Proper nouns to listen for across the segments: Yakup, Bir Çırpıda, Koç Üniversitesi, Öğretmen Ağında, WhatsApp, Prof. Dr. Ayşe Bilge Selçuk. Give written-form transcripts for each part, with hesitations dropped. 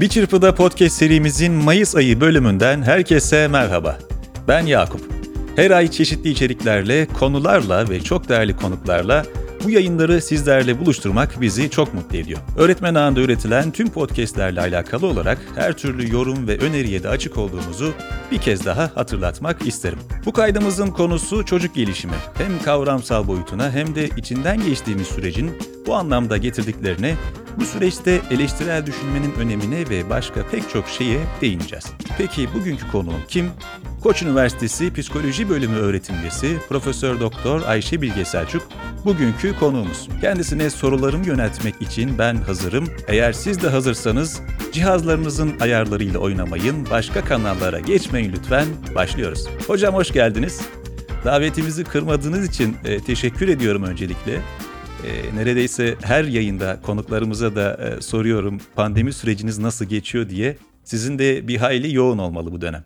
Bir Çırpıda podcast serimizin Mayıs ayı bölümünden herkese merhaba. Ben Yakup. Her ay çeşitli içeriklerle, konularla ve çok değerli konuklarla bu yayınları sizlerle buluşturmak bizi çok mutlu ediyor. Öğretmen Ağında üretilen tüm podcastlerle alakalı olarak her türlü yorum ve öneriye de açık olduğumuzu bir kez daha hatırlatmak isterim. Bu kaydımızın konusu çocuk gelişimi. Hem kavramsal boyutuna hem de içinden geçtiğimiz sürecin bu anlamda getirdiklerine, bu süreçte eleştirel düşünmenin önemine ve başka pek çok şeye değineceğiz. Peki bugünkü konuğum kim? Koç Üniversitesi Psikoloji Bölümü öğretim üyesi Prof. Dr. Ayşe Bilge Selçuk bugünkü konuğumuz. Kendisine sorularımı yöneltmek için ben hazırım. Eğer siz de hazırsanız cihazlarınızın ayarlarıyla oynamayın, başka kanallara geçmeyin lütfen. Başlıyoruz. Hocam hoş geldiniz. Davetimizi kırmadığınız için teşekkür ediyorum öncelikle. Neredeyse her yayında konuklarımıza da soruyorum pandemi süreciniz nasıl geçiyor diye. Sizin de bir hayli yoğun olmalı bu dönem.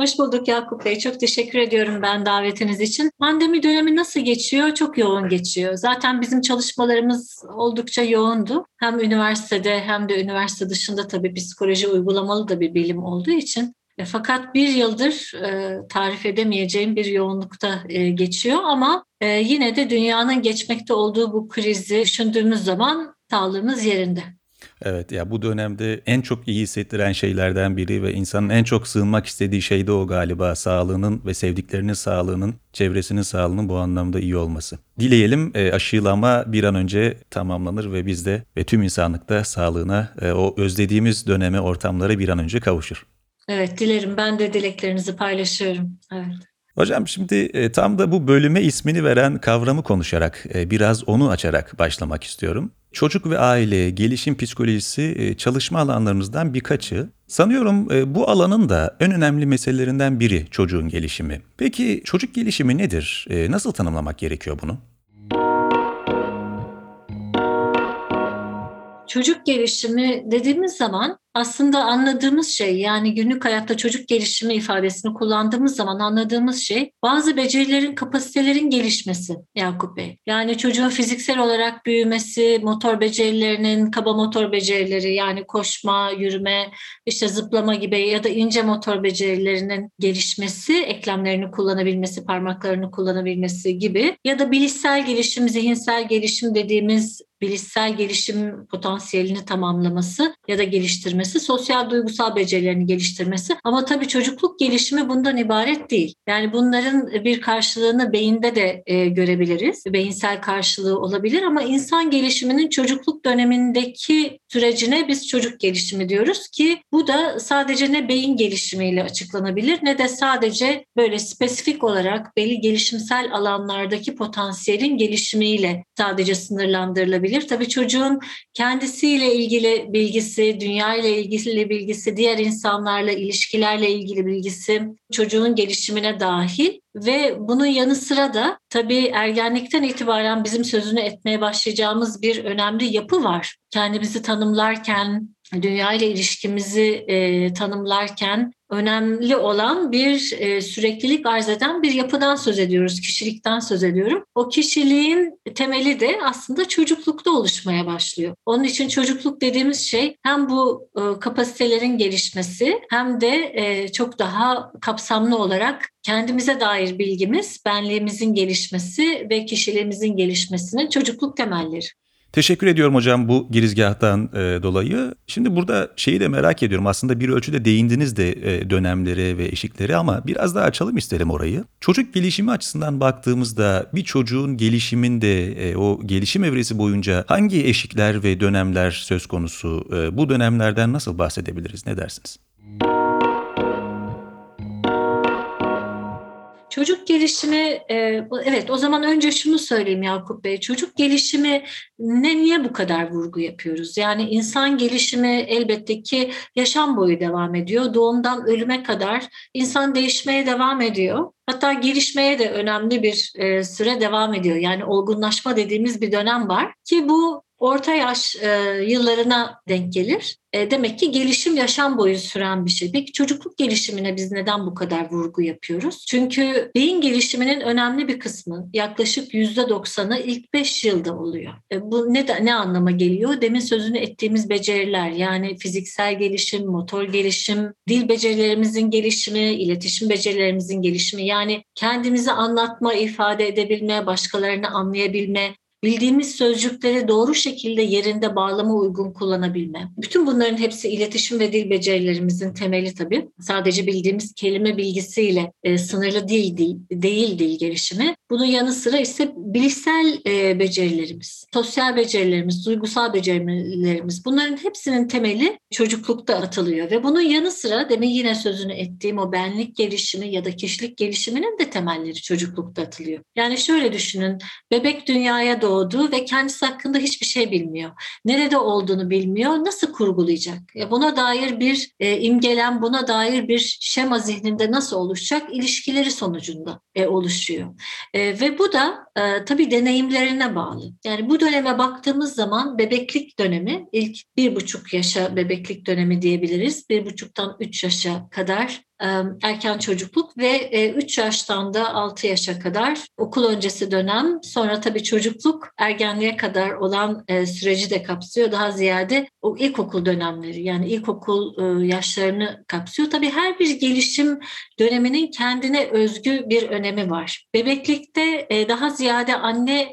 Hoş bulduk Yakup Bey. Çok teşekkür ediyorum ben davetiniz için. Pandemi dönemi nasıl geçiyor? Çok yoğun geçiyor. Zaten bizim çalışmalarımız oldukça yoğundu. Hem üniversitede hem de üniversite dışında tabii psikoloji uygulamalı da bir bilim olduğu için. Fakat bir yıldır tarif edemeyeceğim bir yoğunlukta geçiyor ama yine de dünyanın geçmekte olduğu bu krizi düşündüğümüz zaman sağlığımız yerinde. Evet ya bu dönemde en çok iyi hissettiren şeylerden biri ve insanın en çok sığınmak istediği şey de o galiba sağlığının ve sevdiklerinin sağlığının, çevresinin sağlığının bu anlamda iyi olması. Dileyelim aşılama bir an önce tamamlanır ve biz de ve tüm insanlık da sağlığına, o özlediğimiz döneme, ortamlara bir an önce kavuşur. Evet dilerim. Ben de dileklerinizi paylaşıyorum. Evet. Hocam şimdi tam da bu bölüme ismini veren kavramı konuşarak, biraz onu açarak başlamak istiyorum. Çocuk ve aile, gelişim psikolojisi çalışma alanlarımızdan birkaçı. Sanıyorum bu alanın da en önemli meselelerinden biri çocuğun gelişimi. Peki çocuk gelişimi nedir? Nasıl tanımlamak gerekiyor bunu? Çocuk gelişimi dediğimiz zaman aslında anladığımız şey, yani günlük hayatta çocuk gelişimi ifadesini kullandığımız zaman anladığımız şey bazı becerilerin, kapasitelerin gelişmesi Yakup Bey. Yani çocuğun fiziksel olarak büyümesi, motor becerilerinin, kaba motor becerileri yani koşma, yürüme, işte zıplama gibi ya da ince motor becerilerinin gelişmesi, eklemlerini kullanabilmesi, parmaklarını kullanabilmesi gibi ya da bilişsel gelişim, zihinsel gelişim dediğimiz bilişsel gelişim potansiyelini tamamlaması ya da geliştirmesi, sosyal duygusal becerilerini geliştirmesi. Ama tabii çocukluk gelişimi bundan ibaret değil. Yani bunların bir karşılığını beyinde de görebiliriz. Beyinsel karşılığı olabilir ama insan gelişiminin çocukluk dönemindeki sürecine biz çocuk gelişimi diyoruz ki bu da sadece ne beyin gelişimiyle açıklanabilir ne de sadece böyle spesifik olarak belli gelişimsel alanlardaki potansiyelin gelişimiyle sadece sınırlandırılabilir. Tabii çocuğun kendisiyle ilgili bilgisi, dünyayla ilgili bilgisi, diğer insanlarla, ilişkilerle ilgili bilgisi çocuğun gelişimine dahil. Ve bunun yanı sıra da tabii ergenlikten itibaren bizim sözünü etmeye başlayacağımız bir önemli yapı var. Kendimizi tanımlarken, dünyayla ilişkimizi tanımlarken önemli olan bir süreklilik arz eden bir yapıdan söz ediyoruz, kişilikten söz ediyorum. O kişiliğin temeli de aslında çocuklukta oluşmaya başlıyor. Onun için çocukluk dediğimiz şey hem bu kapasitelerin gelişmesi hem de çok daha kapsamlı olarak kendimize dair bilgimiz, benliğimizin gelişmesi ve kişiliğimizin gelişmesinin çocukluk temelleri. Teşekkür ediyorum hocam bu girizgahtan dolayı. Şimdi burada şeyi de merak ediyorum. Aslında bir ölçüde değindiniz de dönemlere ve eşiklere ama biraz daha açalım isterim orayı. Çocuk gelişimi açısından baktığımızda bir çocuğun gelişiminde o gelişim evresi boyunca hangi eşikler ve dönemler söz konusu? Bu dönemlerden nasıl bahsedebiliriz? Ne dersiniz? Çocuk gelişimi, evet o zaman önce şunu söyleyeyim Yakup Bey. Çocuk gelişimi niye bu kadar vurgu yapıyoruz? Yani insan gelişimi elbette ki yaşam boyu devam ediyor. Doğumdan ölüme kadar insan değişmeye devam ediyor. Hatta gelişmeye de önemli bir süre devam ediyor. Yani olgunlaşma dediğimiz bir dönem var ki bu orta yaş yıllarına denk gelir. Demek ki gelişim yaşam boyu süren bir şey. Peki çocukluk gelişimine biz neden bu kadar vurgu yapıyoruz? Çünkü beyin gelişiminin önemli bir kısmı, yaklaşık %90'ı ilk 5 yılda oluyor. Bu ne anlama geliyor? Demin sözünü ettiğimiz beceriler, yani fiziksel gelişim, motor gelişim, dil becerilerimizin gelişimi, iletişim becerilerimizin gelişimi, yani kendimizi anlatma, ifade edebilme, başkalarını anlayabilme, bildiğimiz sözcükleri doğru şekilde yerinde bağlama uygun kullanabilme. Bütün bunların hepsi iletişim ve dil becerilerimizin temeli tabii. Sadece bildiğimiz kelime bilgisiyle sınırlı değil dil gelişimi. Bunun yanı sıra ise bilişsel becerilerimiz, sosyal becerilerimiz, duygusal becerilerimiz, bunların hepsinin temeli çocuklukta atılıyor. Ve bunun yanı sıra demin yine sözünü ettiğim o benlik gelişimi ya da kişilik gelişiminin de temelleri çocuklukta atılıyor. Yani şöyle düşünün, bebek dünyaya doğdu ve kendisi hakkında hiçbir şey bilmiyor. Nerede olduğunu bilmiyor, nasıl kurgulayacak? Buna dair bir imgelem, buna dair bir şema zihninde nasıl oluşacak? İlişkileri sonucunda oluşuyor. Ve bu da tabii deneyimlerine bağlı. Yani bu döneme baktığımız zaman bebeklik dönemi, ilk 1,5 yaşa bebeklik dönemi diyebiliriz. 1,5'tan 3 yaşa kadar erken çocukluk ve 3 yaştan da 6 yaşa kadar okul öncesi dönem, sonra tabii çocukluk ergenliğe kadar olan süreci de kapsıyor. Daha ziyade o ilkokul dönemleri, yani ilkokul yaşlarını kapsıyor. Tabii her bir gelişim döneminin kendine özgü bir önemi var. Bebeklikte daha ziyade anne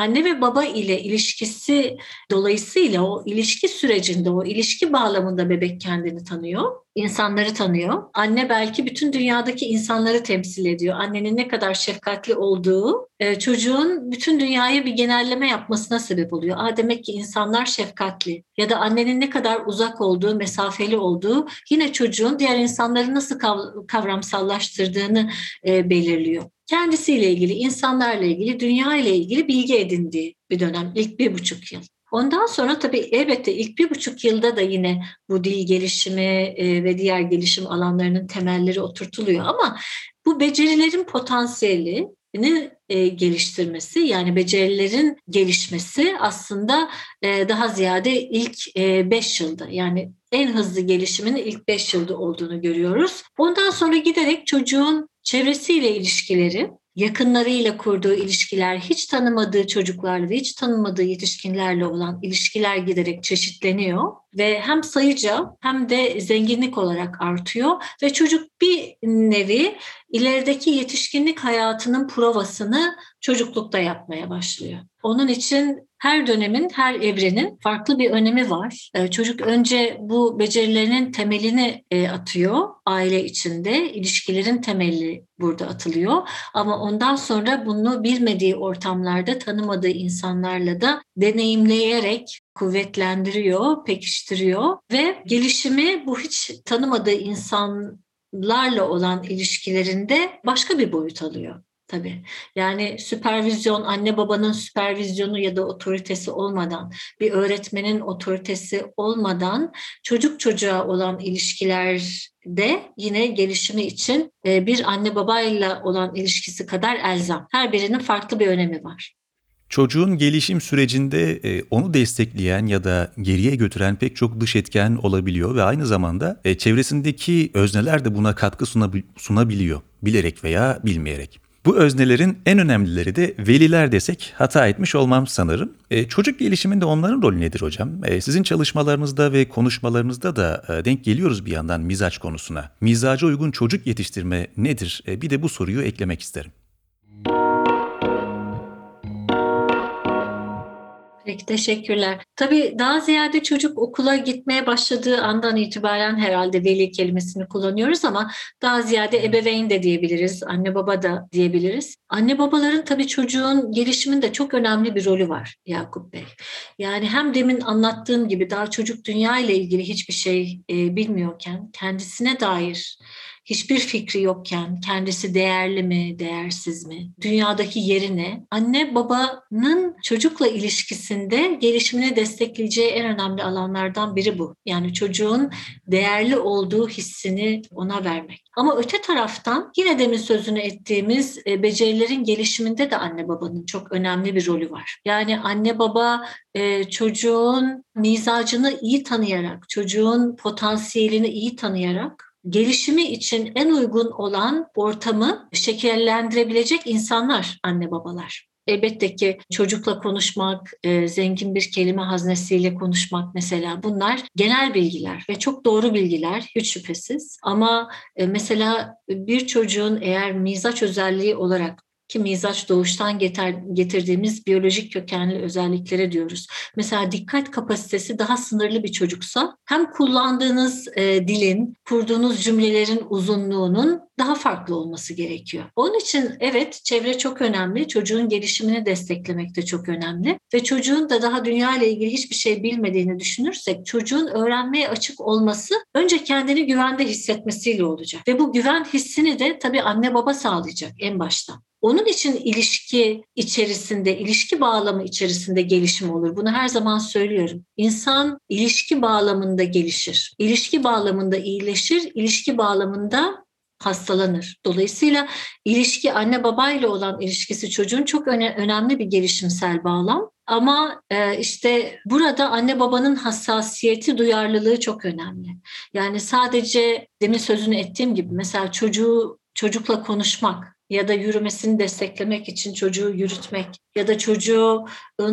ve baba ile ilişkisi dolayısıyla o ilişki sürecinde, o ilişki bağlamında bebek kendini tanıyor, insanları tanıyor. Anne belki bütün dünyadaki insanları temsil ediyor. Annenin ne kadar şefkatli olduğu çocuğun bütün dünyaya bir genelleme yapmasına sebep oluyor. Demek ki insanlar şefkatli, ya da annenin ne kadar uzak olduğu, mesafeli olduğu yine çocuğun diğer insanları nasıl kavramsallaştırdığını belirliyor. Kendisiyle ilgili, insanlarla ilgili, dünya ile ilgili bilgi edindiği bir dönem, ilk 1,5 yıl. Ondan sonra tabii elbette ilk 1,5 yılda da yine bu dil gelişimi ve diğer gelişim alanlarının temelleri oturtuluyor. Ama bu becerilerin potansiyelini geliştirmesi, yani becerilerin gelişmesi aslında daha ziyade ilk 5 yılda, yani en hızlı gelişimin ilk 5 yılda olduğunu görüyoruz. Ondan sonra giderek çocuğun çevresiyle ilişkileri, yakınlarıyla kurduğu ilişkiler, hiç tanımadığı çocuklarla ve hiç tanımadığı yetişkinlerle olan ilişkiler giderek çeşitleniyor ve hem sayıca hem de zenginlik olarak artıyor ve çocuk bir nevi ilerideki yetişkinlik hayatının provasını çocuklukta yapmaya başlıyor. Onun için her dönemin, her evrenin farklı bir önemi var. Çocuk önce bu becerilerinin temelini atıyor aile içinde. İlişkilerin temeli burada atılıyor. Ama ondan sonra bunu bilmediği ortamlarda, tanımadığı insanlarla da deneyimleyerek kuvvetlendiriyor, pekiştiriyor ve gelişimi bu hiç tanımadığı insanlarla olan ilişkilerinde başka bir boyut alıyor. Tabii. Yani süpervizyon, anne babanın süpervizyonu ya da otoritesi olmadan, bir öğretmenin otoritesi olmadan çocuk çocuğa olan ilişkilerde yine gelişimi için bir anne babayla olan ilişkisi kadar elzem. Her birinin farklı bir önemi var. Çocuğun gelişim sürecinde onu destekleyen ya da geriye götüren pek çok dış etken olabiliyor ve aynı zamanda çevresindeki özneler de buna katkı sunabiliyor, bilerek veya bilmeyerek. Bu öznelerin en önemlileri de veliler desek hata etmiş olmam sanırım. Çocuk gelişiminde onların rolü nedir hocam? Sizin çalışmalarınızda ve konuşmalarınızda da denk geliyoruz bir yandan mizaç konusuna. Mizaca uygun çocuk yetiştirme nedir? Bir de bu soruyu eklemek isterim. Peki, teşekkürler. Tabii daha ziyade çocuk okula gitmeye başladığı andan itibaren herhalde veli kelimesini kullanıyoruz ama daha ziyade ebeveyn de diyebiliriz, anne baba da diyebiliriz. Anne babaların tabii çocuğun gelişiminde çok önemli bir rolü var Yakup Bey. Yani hem demin anlattığım gibi daha çocuk dünya ile ilgili hiçbir şey bilmiyorken kendisine dair hiçbir fikri yokken kendisi değerli mi, değersiz mi, dünyadaki yeri ne, anne babanın çocukla ilişkisinde gelişimini destekleyeceği en önemli alanlardan biri bu. Yani çocuğun değerli olduğu hissini ona vermek. Ama öte taraftan yine demin sözünü ettiğimiz becerilerin gelişiminde de anne babanın çok önemli bir rolü var. Yani anne baba çocuğun mizacını iyi tanıyarak, çocuğun potansiyelini iyi tanıyarak gelişimi için en uygun olan ortamı şekillendirebilecek insanlar anne babalar. Elbette ki çocukla konuşmak, zengin bir kelime haznesiyle konuşmak mesela bunlar genel bilgiler ve çok doğru bilgiler hiç şüphesiz. Ama mesela bir çocuğun eğer mizaç özelliği olarak ki mizaç doğuştan getirdiğimiz biyolojik kökenli özelliklere diyoruz. Mesela dikkat kapasitesi daha sınırlı bir çocuksa hem kullandığınız dilin, kurduğunuz cümlelerin uzunluğunun daha farklı olması gerekiyor. Onun için evet çevre çok önemli. Çocuğun gelişimini desteklemek de çok önemli. Ve çocuğun da daha dünya ile ilgili hiçbir şey bilmediğini düşünürsek çocuğun öğrenmeye açık olması önce kendini güvende hissetmesiyle olacak. Ve bu güven hissini de tabii anne baba sağlayacak en başta. Onun için ilişki içerisinde, ilişki bağlamı içerisinde gelişim olur. Bunu her zaman söylüyorum. İnsan ilişki bağlamında gelişir. İlişki bağlamında iyileşir, ilişki bağlamında hastalanır. Dolayısıyla ilişki anne babayla olan ilişkisi çocuğun çok önemli bir gelişimsel bağlam. Ama işte burada anne babanın hassasiyeti, duyarlılığı çok önemli. Yani sadece demin sözünü ettiğim gibi mesela çocukla konuşmak, ya da yürümesini desteklemek için çocuğu yürütmek ya da çocuğun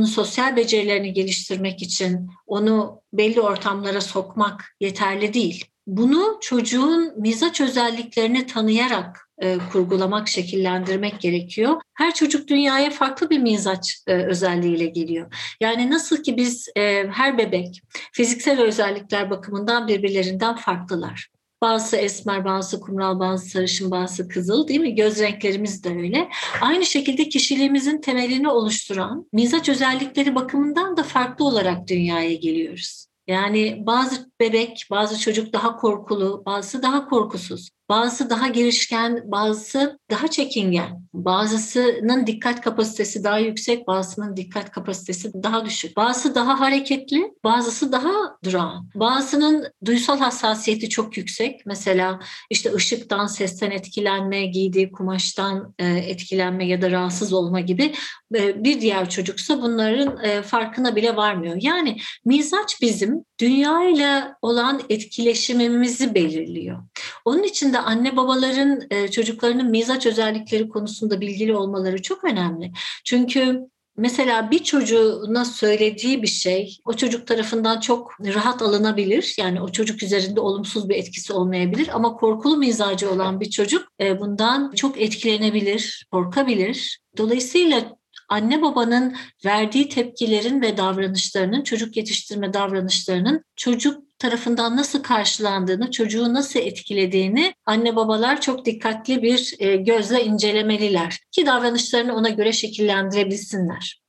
sosyal becerilerini geliştirmek için onu belli ortamlara sokmak yeterli değil. Bunu çocuğun mizaç özelliklerini tanıyarak kurgulamak, şekillendirmek gerekiyor. Her çocuk dünyaya farklı bir mizaç özelliğiyle geliyor. Yani nasıl ki biz her bebek fiziksel özellikler bakımından birbirlerinden farklılar. Bazısı esmer, bazısı kumral, bazısı sarışın, bazısı kızıl değil mi? Göz renklerimiz de öyle. Aynı şekilde kişiliğimizin temelini oluşturan mizaç özellikleri bakımından da farklı olarak dünyaya geliyoruz. Yani bazı bebek, bazı çocuk daha korkulu, bazısı daha korkusuz, bazısı daha girişken, bazısı daha çekingen, bazısının dikkat kapasitesi daha yüksek, bazısının dikkat kapasitesi daha düşük, bazısı daha hareketli, bazısı daha durağan, bazısının duysal hassasiyeti çok yüksek. Mesela işte ışıktan, sesten etkilenme, giydiği kumaştan etkilenme ya da rahatsız olma gibi bir diğer çocuksa bunların farkına bile varmıyor. Yani mizaç bizim dünyayla olan etkileşimimizi belirliyor. Onun için de anne babaların çocuklarının mizaç özellikleri konusunda bilgili olmaları çok önemli. Çünkü mesela bir çocuğuna söylediği bir şey o çocuk tarafından çok rahat alınabilir. Yani o çocuk üzerinde olumsuz bir etkisi olmayabilir ama korkulu mizacı olan bir çocuk bundan çok etkilenebilir, korkabilir. Dolayısıyla anne babanın verdiği tepkilerin ve davranışlarının, çocuk yetiştirme davranışlarının çocuk tarafından nasıl karşılandığını, çocuğu nasıl etkilediğini anne babalar çok dikkatli bir gözle incelemeliler ki davranışlarını ona göre şekillendirebilsinler.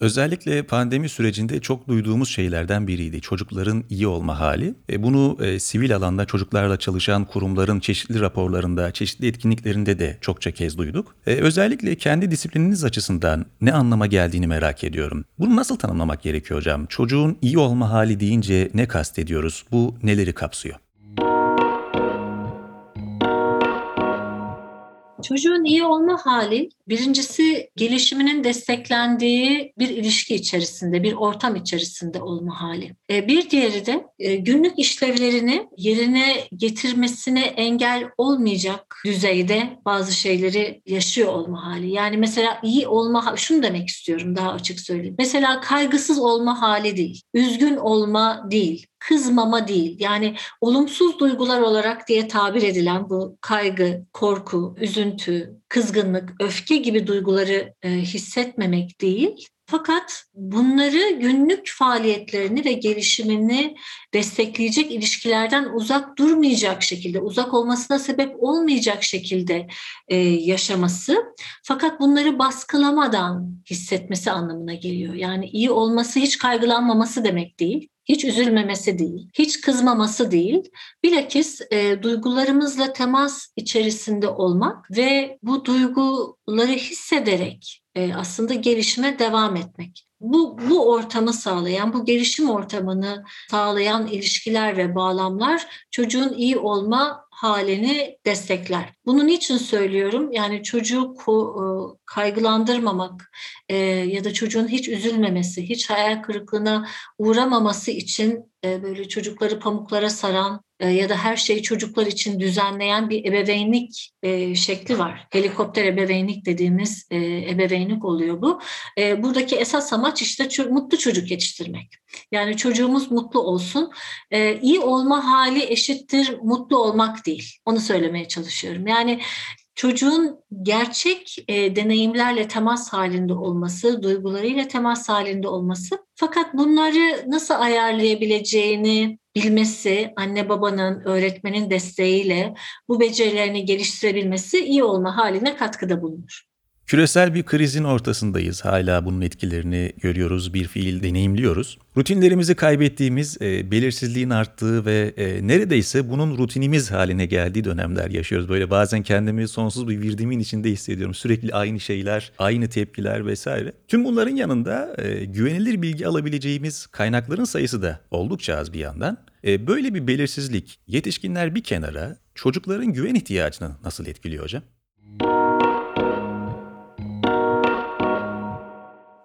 Özellikle pandemi sürecinde çok duyduğumuz şeylerden biriydi. Çocukların iyi olma hali. Bunu sivil alanda çocuklarla çalışan kurumların çeşitli raporlarında, çeşitli etkinliklerinde de çokça kez duyduk. Özellikle kendi disiplininiz açısından ne anlama geldiğini merak ediyorum. Bunu nasıl tanımlamak gerekiyor hocam? Çocuğun iyi olma hali deyince ne kastediyoruz? Bu neleri kapsıyor? Çocuğun iyi olma hali birincisi gelişiminin desteklendiği bir ilişki içerisinde, bir ortam içerisinde olma hali. Bir diğeri de günlük işlevlerini yerine getirmesine engel olmayacak düzeyde bazı şeyleri yaşıyor olma hali. Yani mesela iyi olma hali, şunu demek istiyorum daha açık söyleyeyim. Mesela kaygısız olma hali değil, üzgün olma değil. Kızmama değil yani olumsuz duygular olarak diye tabir edilen bu kaygı, korku, üzüntü, kızgınlık, öfke gibi duyguları hissetmemek değil. Fakat bunları günlük faaliyetlerini ve gelişimini destekleyecek ilişkilerden uzak durmayacak şekilde, uzak olmasına sebep olmayacak şekilde yaşaması fakat bunları baskılamadan hissetmesi anlamına geliyor. Yani iyi olması hiç kaygılanmaması demek değil. hiç üzülmemesi değil, hiç kızmaması değil. Bilakis duygularımızla temas içerisinde olmak ve bu duyguları hissederek aslında gelişime devam etmek. Bu ortamı sağlayan, bu gelişim ortamını sağlayan ilişkiler ve bağlamlar çocuğun iyi olma halini destekler. Bunu niçin söylüyorum? Yani çocuğu kaygılandırmamak ya da çocuğun hiç üzülmemesi, hiç hayal kırıklığına uğramaması için böyle çocukları pamuklara saran ya da her şeyi çocuklar için düzenleyen bir ebeveynlik şekli var. Helikopter ebeveynlik dediğimiz ebeveynlik oluyor bu. Buradaki esas amaç işte mutlu çocuk yetiştirmek. Yani çocuğumuz mutlu olsun. İyi olma hali eşittir mutlu olmak değil. Onu söylemeye çalışıyorum. Yani çocuğun gerçek deneyimlerle temas halinde olması, duygularıyla temas halinde olması, fakat bunları nasıl ayarlayabileceğini bilmesi, anne babanın, öğretmenin desteğiyle bu becerilerini geliştirebilmesi iyi olma haline katkıda bulunur. Küresel bir krizin ortasındayız. Hala bunun etkilerini görüyoruz, bir fiil deneyimliyoruz. Rutinlerimizi kaybettiğimiz, belirsizliğin arttığı ve neredeyse bunun rutinimiz haline geldiği dönemler yaşıyoruz. Böyle bazen kendimi sonsuz bir virdimin içinde hissediyorum. Sürekli aynı şeyler, aynı tepkiler vesaire. Tüm bunların yanında güvenilir bilgi alabileceğimiz kaynakların sayısı da oldukça az bir yandan. Böyle bir belirsizlik yetişkinler bir kenara, çocukların güven ihtiyacını nasıl etkiliyor hocam?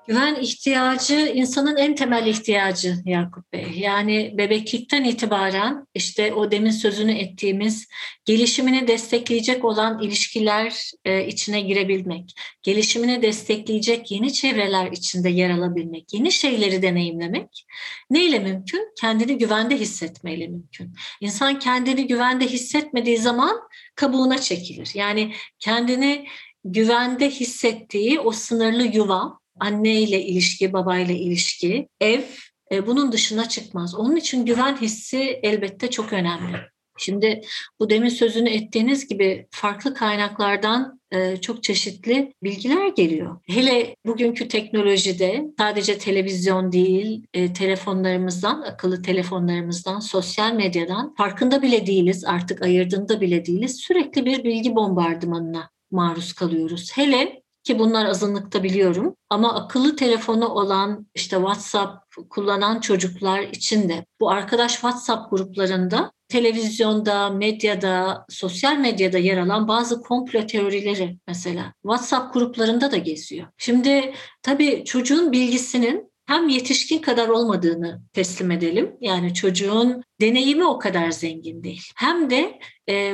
Güven ihtiyacı insanın en temel ihtiyacı Yakup Bey. Yani bebeklikten itibaren işte o demin sözünü ettiğimiz gelişimini destekleyecek olan ilişkiler içine girebilmek, gelişimini destekleyecek yeni çevreler içinde yer alabilmek, yeni şeyleri deneyimlemek neyle mümkün? Kendini güvende hissetmeyle mümkün. İnsan kendini güvende hissetmediği zaman kabuğuna çekilir. Yani kendini güvende hissettiği o sınırlı yuva, anneyle ilişki, babayla ilişki, ev bunun dışına çıkmaz. Onun için güven hissi elbette çok önemli. Şimdi bu demin sözünü ettiğiniz gibi farklı kaynaklardan çok çeşitli bilgiler geliyor. Hele bugünkü teknolojide sadece televizyon değil, telefonlarımızdan, akıllı telefonlarımızdan, sosyal medyadan farkında bile değiliz, artık ayırdığında bile değiliz. Sürekli bir bilgi bombardımanına maruz kalıyoruz. Hele ki bunlar azınlıkta biliyorum ama akıllı telefonu olan işte WhatsApp kullanan çocuklar için de bu arkadaş WhatsApp gruplarında, televizyonda, medyada, sosyal medyada yer alan bazı komplo teorileri mesela WhatsApp gruplarında da geziyor. Şimdi tabii çocuğun bilgisinin hem yetişkin kadar olmadığını teslim edelim. Yani çocuğun deneyimi o kadar zengin değil. Hem de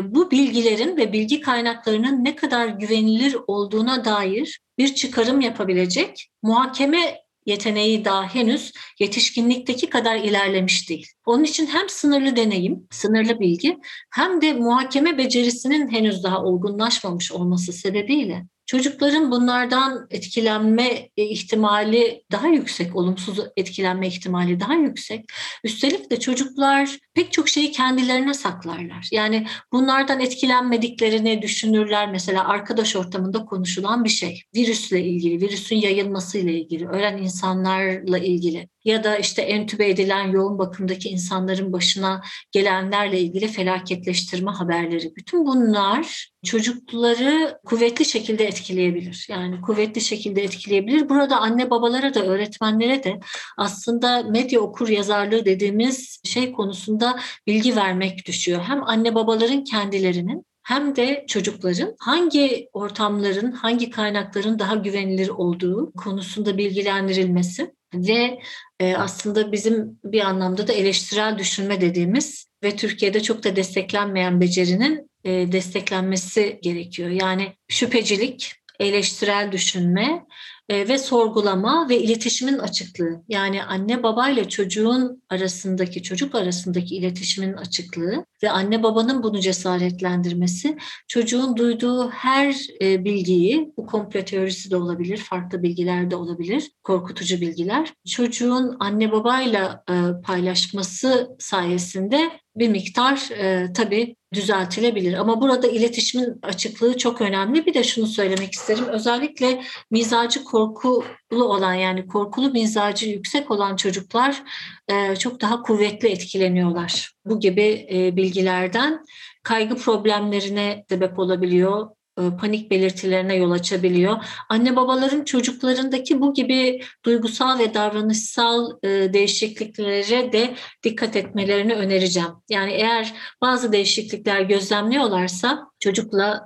bu bilgilerin ve bilgi kaynaklarının ne kadar güvenilir olduğuna dair bir çıkarım yapabilecek muhakeme yeteneği daha henüz yetişkinlikteki kadar ilerlemiş değil. Onun için hem sınırlı deneyim, sınırlı bilgi hem de muhakeme becerisinin henüz daha olgunlaşmamış olması sebebiyle çocukların bunlardan etkilenme ihtimali daha yüksek, olumsuz etkilenme ihtimali daha yüksek. Üstelik de çocuklar pek çok şeyi kendilerine saklarlar. Yani bunlardan etkilenmediklerini düşünürler. Mesela arkadaş ortamında konuşulan bir şey, virüsle ilgili, virüsün yayılmasıyla ilgili, ölen insanlarla ilgili ya da işte entübe edilen yoğun bakımdaki insanların başına gelenlerle ilgili felaketleştirme haberleri. Bütün bunlar çocukları kuvvetli şekilde etkileyebilir. Yani kuvvetli şekilde etkileyebilir. Burada anne babalara da öğretmenlere de aslında medya okuryazarlığı dediğimiz şey konusunda bilgi vermek düşüyor. Hem anne babaların kendilerinin hem de çocukların hangi ortamların, hangi kaynakların daha güvenilir olduğu konusunda bilgilendirilmesi ve aslında bizim bir anlamda da eleştirel düşünme dediğimiz ve Türkiye'de çok da desteklenmeyen becerinin desteklenmesi gerekiyor. Yani şüphecilik, eleştirel düşünme ve sorgulama ve iletişimin açıklığı. Yani anne babayla çocuğun arasındaki, çocuk arasındaki iletişimin açıklığı ve anne babanın bunu cesaretlendirmesi, çocuğun duyduğu her bilgiyi, bu komplo teorisi de olabilir, farklı bilgiler de olabilir, korkutucu bilgiler, çocuğun anne babayla paylaşması sayesinde bir miktar tabii düzeltilebilir. Ama burada iletişimin açıklığı çok önemli. Bir de şunu söylemek isterim. Özellikle mizacı korkutucu korkulu olan, yani korkulu mizacı yüksek olan çocuklar çok daha kuvvetli etkileniyorlar. Bu gibi bilgilerden kaygı problemlerine sebep olabiliyor, panik belirtilerine yol açabiliyor. Anne babaların çocuklarındaki bu gibi duygusal ve davranışsal değişikliklere de dikkat etmelerini önereceğim. Yani eğer bazı değişiklikler gözlemliyorlarsa çocukla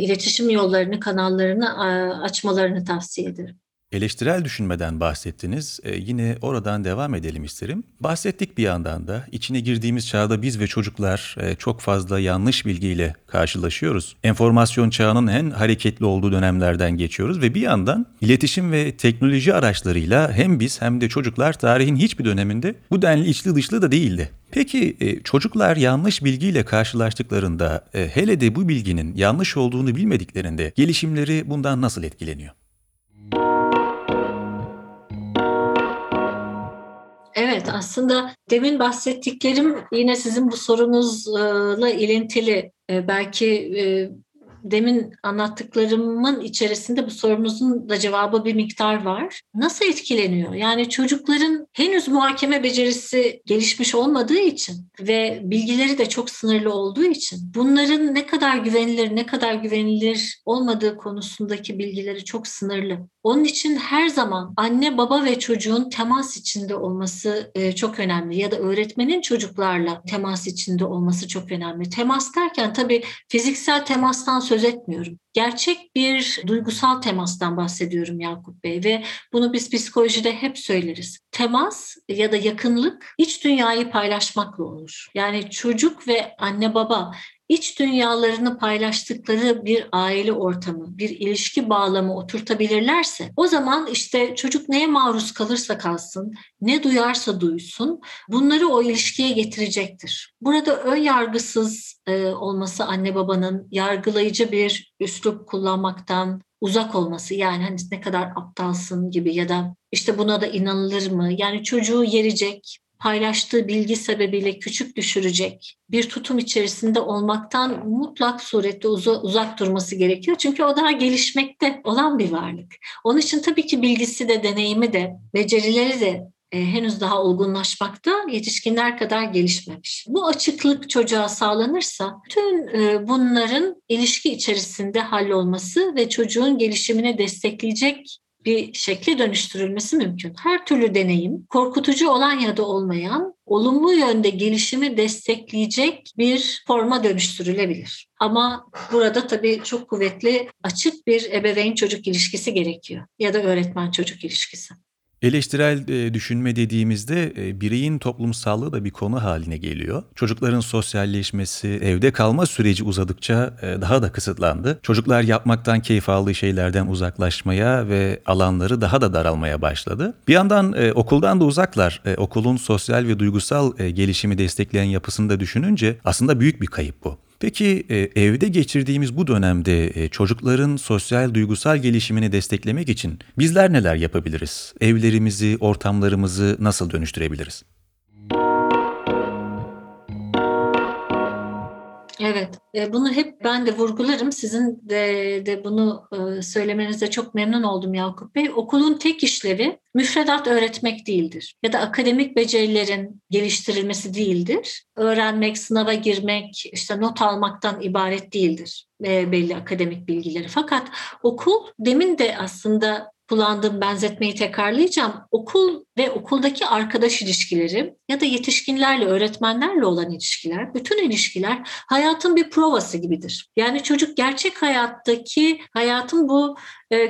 iletişim yollarını, kanallarını açmalarını tavsiye ederim. Eleştirel düşünmeden bahsettiniz. Yine oradan devam edelim isterim. Bahsettik bir yandan da. İçine girdiğimiz çağda biz ve çocuklar çok fazla yanlış bilgiyle karşılaşıyoruz. Enformasyon çağının en hareketli olduğu dönemlerden geçiyoruz ve bir yandan iletişim ve teknoloji araçlarıyla hem biz hem de çocuklar tarihin hiçbir döneminde bu denli içli dışlı da değildi. Peki çocuklar yanlış bilgiyle karşılaştıklarında, hele de bu bilginin yanlış olduğunu bilmediklerinde gelişimleri bundan nasıl etkileniyor? Evet, aslında demin bahsettiklerim yine sizin bu sorunuzla ilintili. Belki demin anlattıklarımın içerisinde bu sorunuzun da cevabı bir miktar var. Nasıl etkileniyor? Yani çocukların henüz muhakeme becerisi gelişmiş olmadığı için ve bilgileri de çok sınırlı olduğu için bunların ne kadar güvenilir, ne kadar güvenilir olmadığı konusundaki bilgileri çok sınırlı. Onun için her zaman anne, baba ve çocuğun temas içinde olması çok önemli ya da öğretmenin çocuklarla temas içinde olması çok önemli. Temas derken tabii fiziksel temastan söz etmiyorum. Gerçek bir duygusal temastan bahsediyorum Yakup Bey ve bunu biz psikolojide hep söyleriz. Temas ya da yakınlık iç dünyayı paylaşmakla olur. Yani çocuk ve anne baba İç dünyalarını paylaştıkları bir aile ortamı, bir ilişki bağlamı oturtabilirlerse o zaman işte çocuk neye maruz kalırsa kalsın, ne duyarsa duysun bunları o ilişkiye getirecektir. Burada ön yargısız olması, anne babanın yargılayıcı bir üslup kullanmaktan uzak olması, yani hani ne kadar aptalsın gibi ya da işte buna da inanılır mı? Yani çocuğu yerecek, paylaştığı bilgi sebebiyle küçük düşürecek bir tutum içerisinde olmaktan mutlak surette uzak durması gerekiyor. Çünkü o daha gelişmekte olan bir varlık. Onun için tabii ki bilgisi de, deneyimi de, becerileri de henüz daha olgunlaşmakta, yetişkinler kadar gelişmemiş. Bu açıklık çocuğa sağlanırsa tüm bunların ilişki içerisinde hallolması ve çocuğun gelişimine destekleyecek bir şekle dönüştürülmesi mümkün. Her türlü deneyim, korkutucu olan ya da olmayan, olumlu yönde gelişimi destekleyecek bir forma dönüştürülebilir. Ama burada tabii çok kuvvetli, açık bir ebeveyn-çocuk ilişkisi gerekiyor ya da öğretmen-çocuk ilişkisi. Eleştirel düşünme dediğimizde bireyin toplumsallığı da bir konu haline geliyor. Çocukların sosyalleşmesi, evde kalma süreci uzadıkça daha da kısıtlandı. Çocuklar yapmaktan keyif aldığı şeylerden uzaklaşmaya ve alanları daha da daralmaya başladı. Bir yandan okuldan da uzaklar. Okulun sosyal ve duygusal gelişimi destekleyen yapısını da düşününce aslında büyük bir kayıp bu. Peki evde geçirdiğimiz bu dönemde çocukların sosyal duygusal gelişimini desteklemek için bizler neler yapabiliriz? Evlerimizi, ortamlarımızı nasıl dönüştürebiliriz? Evet, bunu hep ben de vurgularım. Sizin de bunu söylemenize çok memnun oldum Yakup Bey. Okulun tek işlevi müfredat öğretmek değildir ya da akademik becerilerin geliştirilmesi değildir. Öğrenmek, sınava girmek, işte not almaktan ibaret değildir belli akademik bilgileri. Fakat okul, demin de aslında kullandığım benzetmeyi tekrarlayacağım. Okul ve okuldaki arkadaş ilişkileri ya da yetişkinlerle, öğretmenlerle olan ilişkiler, bütün ilişkiler hayatın bir provası gibidir. Yani çocuk gerçek hayattaki hayatın bu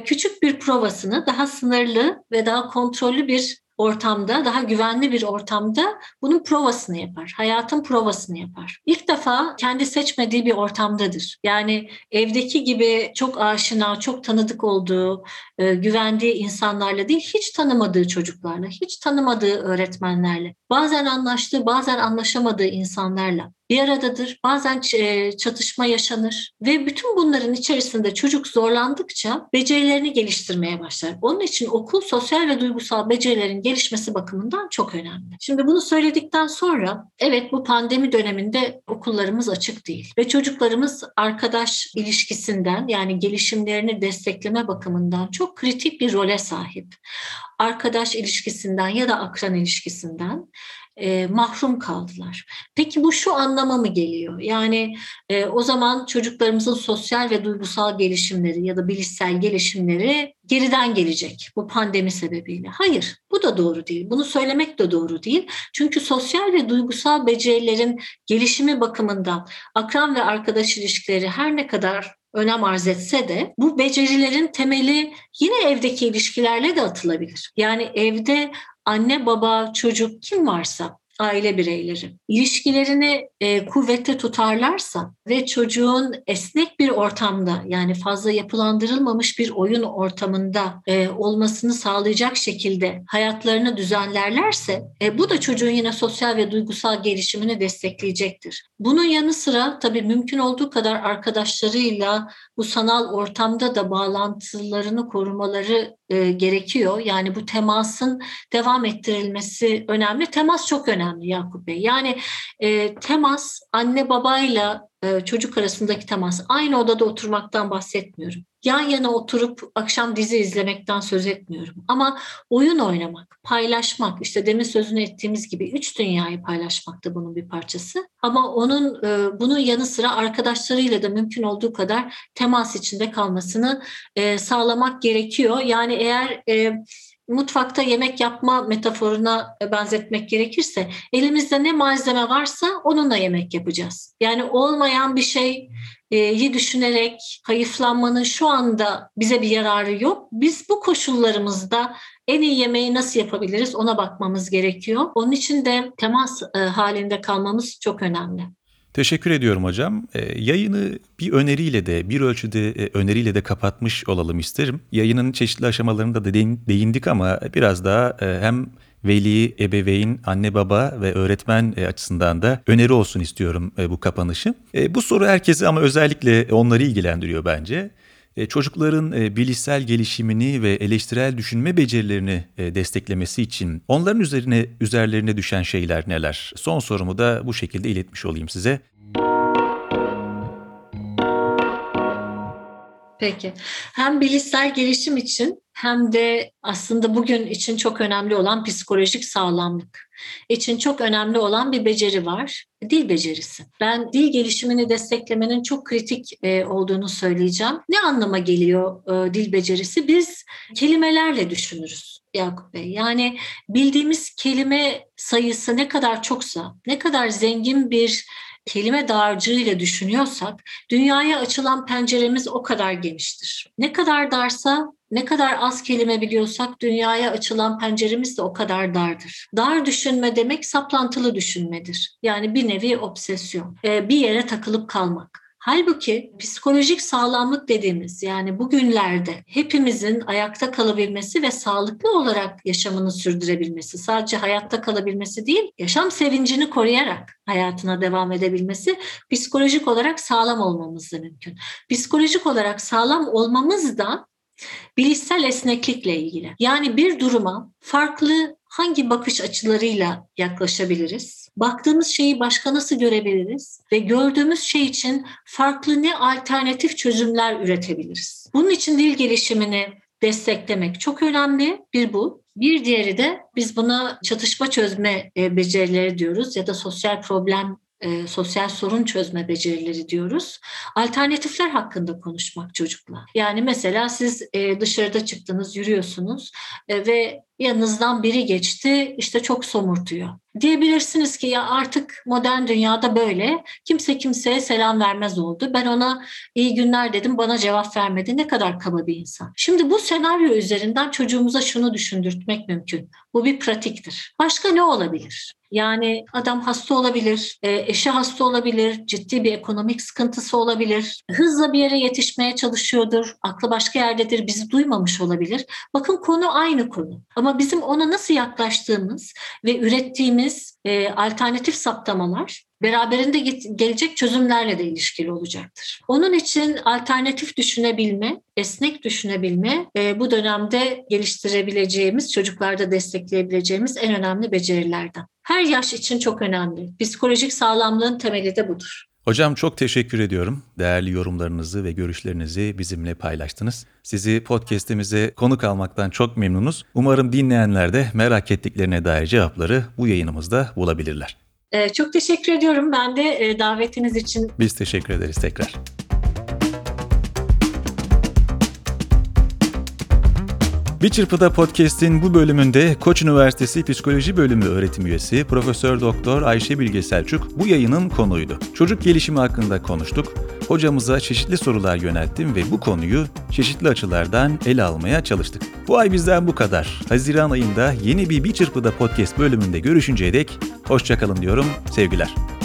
küçük bir provasını daha sınırlı ve daha kontrollü bir ortamda, daha güvenli bir ortamda bunun provasını yapar. Hayatın provasını yapar. İlk defa kendi seçmediği bir ortamdadır. Yani evdeki gibi çok aşina, çok tanıdık olduğu, güvendiği insanlarla değil, hiç tanımadığı çocuklarla, hiç tanımadığı öğretmenlerle, bazen anlaştığı, bazen anlaşamadığı insanlarla bir aradadır. Bazen çatışma yaşanır ve bütün bunların içerisinde çocuk zorlandıkça becerilerini geliştirmeye başlar. Onun için okul sosyal ve duygusal becerilerin gelişmesi bakımından çok önemli. Şimdi bunu söyledikten sonra evet bu pandemi döneminde okullarımız açık değil ve çocuklarımız arkadaş ilişkisinden yani gelişimlerini destekleme bakımından çok kritik bir role sahip. Arkadaş ilişkisinden ya da akran ilişkisinden mahrum kaldılar. Peki bu şu anlama mı geliyor? Yani o zaman çocuklarımızın sosyal ve duygusal gelişimleri ya da bilişsel gelişimleri geriden gelecek bu pandemi sebebiyle. Hayır, bu da doğru değil. Bunu söylemek de doğru değil. Çünkü sosyal ve duygusal becerilerin gelişimi bakımından akran ve arkadaş ilişkileri her ne kadar önem arz etse de bu becerilerin temeli yine evdeki ilişkilerle de atılabilir. Yani evde anne, baba, çocuk kim varsa aile bireyleri ilişkilerini kuvvetli tutarlarsa ve çocuğun esnek bir ortamda yani fazla yapılandırılmamış bir oyun ortamında olmasını sağlayacak şekilde hayatlarını düzenlerlerse bu da çocuğun yine sosyal ve duygusal gelişimini destekleyecektir. Bunun yanı sıra tabii mümkün olduğu kadar arkadaşlarıyla bu sanal ortamda da bağlantılarını korumaları gerekiyor. Yani bu temasın devam ettirilmesi önemli. Temas çok önemli Yakup Bey. Yani temas anne babayla çocuk arasındaki temas. Aynı odada oturmaktan bahsetmiyorum. Yan yana oturup akşam dizi izlemekten söz etmiyorum. Ama oyun oynamak, paylaşmak, işte demin sözünü ettiğimiz gibi üç dünyayı paylaşmak da bunun bir parçası. Ama bunun yanı sıra arkadaşlarıyla da mümkün olduğu kadar temas içinde kalmasını sağlamak gerekiyor. Yani eğer mutfakta yemek yapma metaforuna benzetmek gerekirse elimizde ne malzeme varsa onunla yemek yapacağız. Yani olmayan bir şeyi düşünerek hayıflanmanın şu anda bize bir yararı yok. Biz bu koşullarımızda en iyi yemeği nasıl yapabiliriz ona bakmamız gerekiyor. Onun için de temas halinde kalmamız çok önemli. Teşekkür ediyorum hocam. Yayını bir öneriyle de bir ölçüde öneriyle de kapatmış olalım isterim. Yayının çeşitli aşamalarında da değindik ama biraz daha hem veli, ebeveyn, anne baba ve öğretmen açısından da öneri olsun istiyorum bu kapanışı. Bu soru herkesi ama özellikle onları ilgilendiriyor bence. Çocukların bilişsel gelişimini ve eleştirel düşünme becerilerini desteklemesi için onların üzerlerine düşen şeyler neler? Son sorumu da bu şekilde iletmiş olayım size. Peki. Hem bilişsel gelişim için hem de aslında bugün için çok önemli olan psikolojik sağlamlık için çok önemli olan bir beceri var. Dil becerisi. Ben dil gelişimini desteklemenin çok kritik olduğunu söyleyeceğim. Ne anlama geliyor dil becerisi? Biz kelimelerle düşünürüz Yakup Bey. Yani bildiğimiz kelime sayısı ne kadar çoksa, ne kadar zengin bir kelime dağarcığıyla düşünüyorsak dünyaya açılan penceremiz o kadar geniştir. Ne kadar darsa, ne kadar az kelime biliyorsak dünyaya açılan penceremiz de o kadar dardır. Dar düşünme demek saplantılı düşünmedir. Yani bir nevi obsesyon, bir yere takılıp kalmak. Halbuki psikolojik sağlamlık dediğimiz yani bugünlerde hepimizin ayakta kalabilmesi ve sağlıklı olarak yaşamını sürdürebilmesi, sadece hayatta kalabilmesi değil, yaşam sevincini koruyarak hayatına devam edebilmesi psikolojik olarak sağlam olmamız da mümkün. Psikolojik olarak sağlam olmamız da bilişsel esneklikle ilgili. Yani bir duruma farklı hangi bakış açılarıyla yaklaşabiliriz? Baktığımız şeyi başka nasıl görebiliriz? Ve gördüğümüz şey için farklı ne alternatif çözümler üretebiliriz? Bunun için dil gelişimini desteklemek çok önemli. Bir bu. Bir diğeri de biz buna çatışma çözme becerileri diyoruz ya da sosyal sorun çözme becerileri diyoruz. Alternatifler hakkında konuşmak çocukla. Yani mesela siz dışarıda çıktınız, yürüyorsunuz ve yanınızdan biri geçti, işte çok somurtuyor. Diyebilirsiniz ki ya artık modern dünyada böyle. Kimse kimseye selam vermez oldu. Ben ona iyi günler dedim, bana cevap vermedi. Ne kadar kaba bir insan. Şimdi bu senaryo üzerinden çocuğumuza şunu düşündürtmek mümkün. Bu bir pratiktir. Başka ne olabilir? Yani adam hasta olabilir, eşi hasta olabilir, ciddi bir ekonomik sıkıntısı olabilir, hızla bir yere yetişmeye çalışıyordur, aklı başka yerdedir, bizi duymamış olabilir. Bakın konu aynı konu. Ama Ama bizim ona nasıl yaklaştığımız ve ürettiğimiz alternatif saptamalar beraberinde gelecek çözümlerle de ilişkili olacaktır. Onun için alternatif düşünebilme, esnek düşünebilme bu dönemde geliştirebileceğimiz, çocuklarda destekleyebileceğimiz en önemli becerilerden. Her yaş için çok önemli. Psikolojik sağlamlığın temeli de budur. Hocam çok teşekkür ediyorum. Değerli yorumlarınızı ve görüşlerinizi bizimle paylaştınız. Sizi podcast'imize konuk almaktan çok memnunuz. Umarım dinleyenler de merak ettiklerine dair cevapları bu yayınımızda bulabilirler. Çok teşekkür ediyorum ben de davetiniz için. Biz teşekkür ederiz tekrar. Bir Çırpıda Podcast'in bu bölümünde Koç Üniversitesi Psikoloji Bölümü öğretim üyesi Prof. Dr. Ayşe Bilge Selçuk bu yayının konuğuydu. Çocuk gelişimi hakkında konuştuk, hocamıza çeşitli sorular yönelttim ve bu konuyu çeşitli açılardan ele almaya çalıştık. Bu ay bizden bu kadar. Haziran ayında yeni bir Çırpıda Podcast bölümünde görüşünceye dek hoşça kalın diyorum, sevgiler.